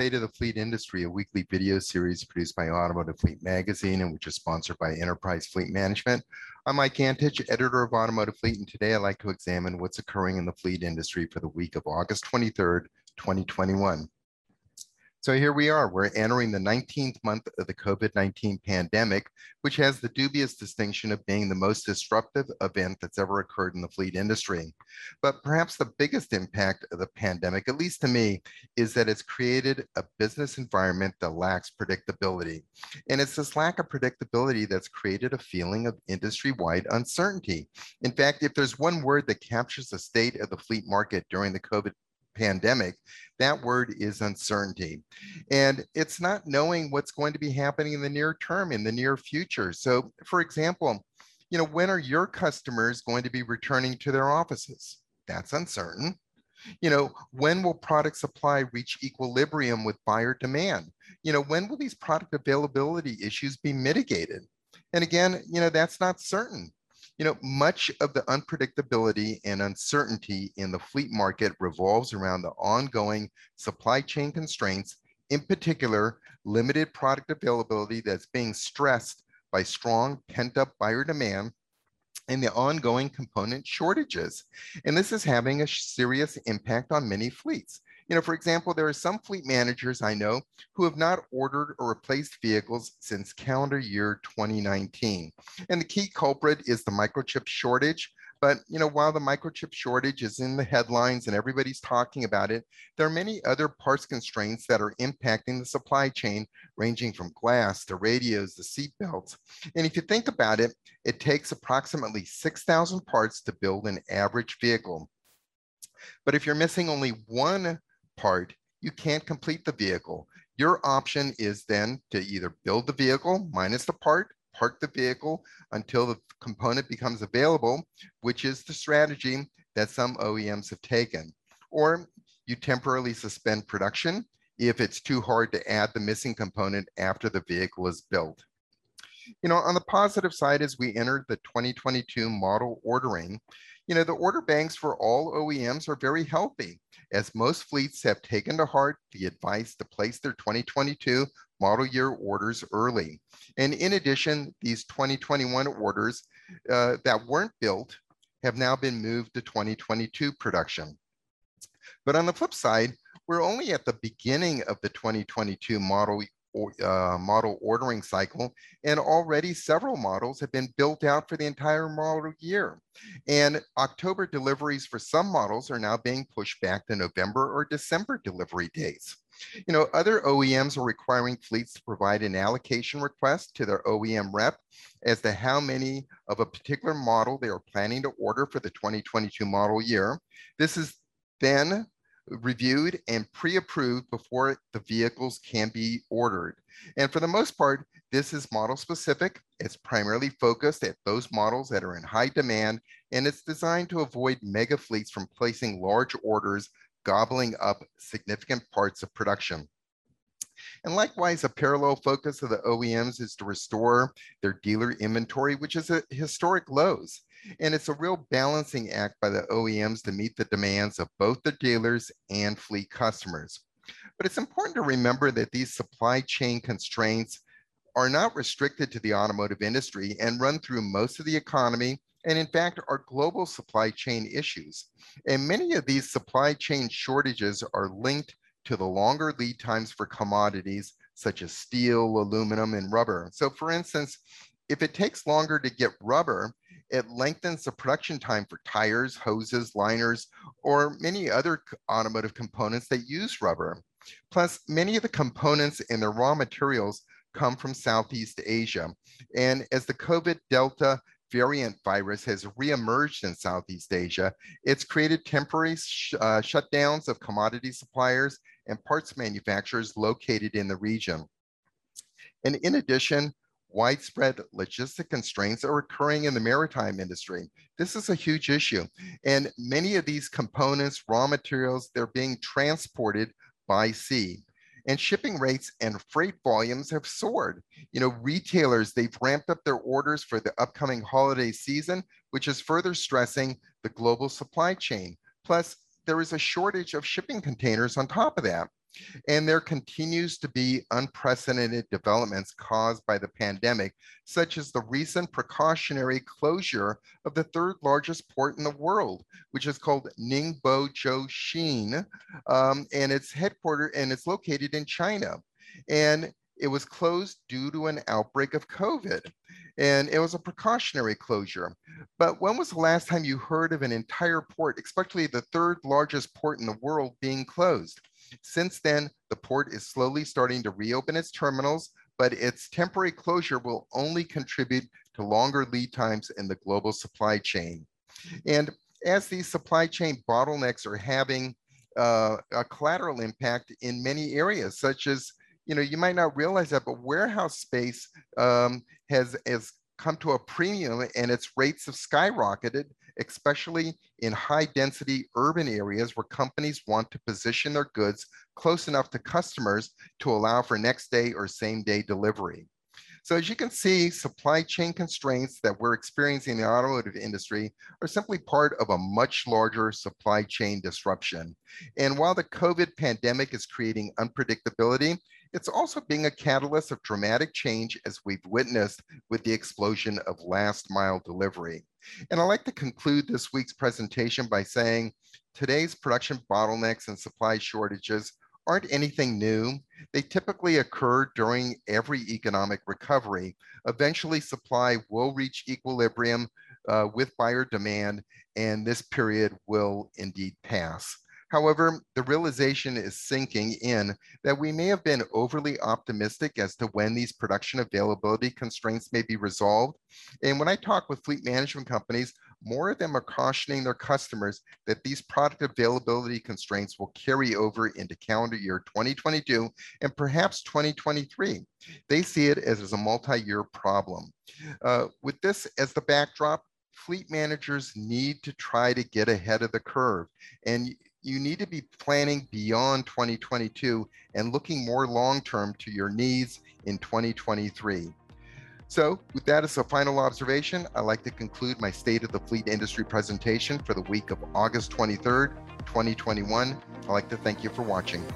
State of the Fleet Industry, a weekly video series produced by Automotive Fleet Magazine and which is sponsored by Enterprise Fleet Management. I'm Mike Antich, editor of Automotive Fleet, and today I'd like to examine what's occurring in the fleet industry for the week of August 23rd, 2021. So here we are, we're entering the 19th month of the COVID-19 pandemic, which has the dubious distinction of being the most disruptive event that's ever occurred in the fleet industry. But perhaps the biggest impact of the pandemic, at least to me, is that it's created a business environment that lacks predictability. And it's this lack of predictability that's created a feeling of industry-wide uncertainty. In fact, if there's one word that captures the state of the fleet market during the COVID pandemic, that word is uncertainty. And it's not knowing what's going to be happening in the near term, in the near future. So for example, you know, when are your customers going to be returning to their offices? That's uncertain. You know, when will product supply reach equilibrium with buyer demand? You know, when will these product availability issues be mitigated? And again, you know, that's not certain. You know, much of the unpredictability and uncertainty in the fleet market revolves around the ongoing supply chain constraints, in particular, limited product availability that's being stressed by strong pent-up buyer demand and the ongoing component shortages. And this is having a serious impact on many fleets. You know, for example, there are some fleet managers I know who have not ordered or replaced vehicles since calendar year 2019. And the key culprit is the microchip shortage. But, you know, while the microchip shortage is in the headlines and everybody's talking about it, there are many other parts constraints that are impacting the supply chain, ranging from glass to radios to seat belts. And if you think about it, it takes approximately 6,000 parts to build an average vehicle. But if you're missing only one part, you can't complete the vehicle. Your option is then to either build the vehicle minus the part, park the vehicle until the component becomes available, which is the strategy that some OEMs have taken. Or you temporarily suspend production if it's too hard to add the missing component after the vehicle is built. You know, on the positive side, as we entered the 2022 model ordering, you know, the order banks for all OEMs are very healthy, as most fleets have taken to heart the advice to place their 2022 model year orders early. And in addition, these 2021 orders that weren't built have now been moved to 2022 production. But on the flip side, we're only at the beginning of the 2022 model ordering cycle, and already several models have been built out for the entire model year. And October deliveries for some models are now being pushed back to November or December delivery dates. You know, other OEMs are requiring fleets to provide an allocation request to their OEM rep as to how many of a particular model they are planning to order for the 2022 model year. This is then reviewed and pre-approved before the vehicles can be ordered. And for the most part, this is model specific. It's primarily focused at those models that are in high demand, and it's designed to avoid mega fleets from placing large orders, gobbling up significant parts of production. And likewise, a parallel focus of the OEMs is to restore their dealer inventory, which is at historic lows. And it's a real balancing act by the OEMs to meet the demands of both the dealers and fleet customers. But it's important to remember that these supply chain constraints are not restricted to the automotive industry and run through most of the economy, and in fact are global supply chain issues. And many of these supply chain shortages are linked to the longer lead times for commodities such as steel, aluminum, and rubber. So for instance, if it takes longer to get rubber, it lengthens the production time for tires, hoses, liners, or many other automotive components that use rubber. Plus, many of the components and their raw materials come from Southeast Asia. And as the COVID Delta variant virus has reemerged in Southeast Asia, it's created temporary shutdowns of commodity suppliers and parts manufacturers located in the region. And in addition, widespread logistic constraints are occurring in the maritime industry. This is a huge issue. And many of these components, raw materials, they're being transported by sea. And shipping rates and freight volumes have soared. You know, retailers, they've ramped up their orders for the upcoming holiday season, which is further stressing the global supply chain. Plus, there is a shortage of shipping containers on top of that. And there continues to be unprecedented developments caused by the pandemic, such as the recent precautionary closure of the third largest port in the world, which is called Ningbo Zhoushan, and its headquarters, and it's located in China. And it was closed due to an outbreak of COVID, and it was a precautionary closure. But when was the last time you heard of an entire port, especially the third largest port in the world, being closed? Since then, the port is slowly starting to reopen its terminals, but its temporary closure will only contribute to longer lead times in the global supply chain. And as these supply chain bottlenecks are having a collateral impact in many areas, such as, you know, you might not realize that, but warehouse space has come to a premium, and its rates have skyrocketed, especially in high density urban areas where companies want to position their goods close enough to customers to allow for next day or same day delivery. So as you can see, supply chain constraints that we're experiencing in the automotive industry are simply part of a much larger supply chain disruption. And while the COVID pandemic is creating unpredictability, it's also being a catalyst of dramatic change, as we've witnessed with the explosion of last mile delivery. And I'd like to conclude this week's presentation by saying today's production bottlenecks and supply shortages aren't anything new. They typically occur during every economic recovery. Eventually, supply will reach equilibrium with buyer demand, and this period will indeed pass. However, the realization is sinking in that we may have been overly optimistic as to when these production availability constraints may be resolved. And when I talk with fleet management companies, more of them are cautioning their customers that these product availability constraints will carry over into calendar year 2022 and perhaps 2023. They see it as a multi-year problem. With this as the backdrop, fleet managers need to try to get ahead of the curve, and you need to be planning beyond 2022 and looking more long-term to your needs in 2023. So with that as a final observation, I'd like to conclude my State of the Fleet Industry presentation for the week of August 23rd, 2021. I'd like to thank you for watching.